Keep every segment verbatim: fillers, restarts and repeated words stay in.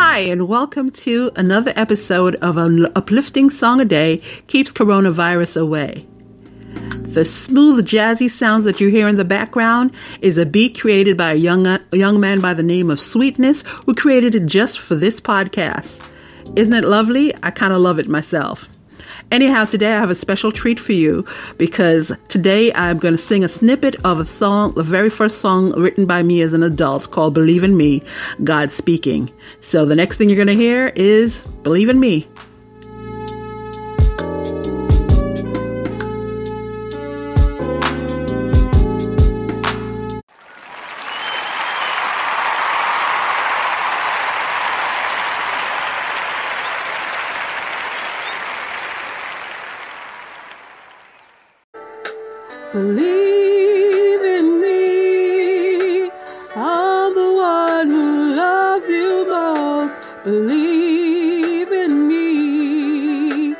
Hi, and welcome to another episode of An Uplifting Song a Day Keeps Coronavirus Away. The smooth, jazzy sounds that you hear in the background is a beat created by a young, a young man by the name of Sweetness, who created it just for this podcast. Isn't it lovely? I kind of love it myself. Anyhow, today I have a special treat for you, because today I'm going to sing a snippet of a song, the very first song written by me as an adult, called Believe in Me, God Speaking. So the next thing you're going to hear is Believe in Me. Believe in me, I'm the one who loves you most. Believe in me,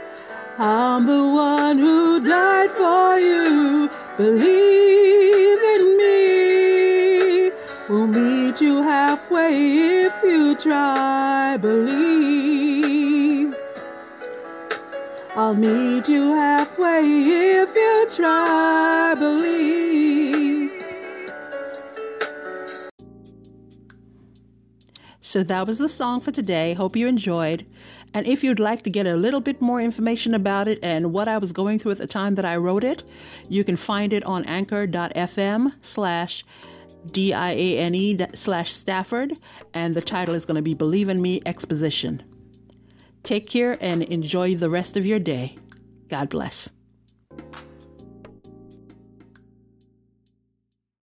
I'm the one who died for you. Believe in me, we'll meet you halfway if you try. Believe, I'll meet you halfway if you try. Believe. So that was the song for today. Hope you enjoyed. And if you'd like to get a little bit more information about it and what I was going through at the time that I wrote it, you can find it on anchor.fm slash D-I-A-N-E slash Stafford. And the title is going to be Believe in Me Exposition. Take care and enjoy the rest of your day. God bless.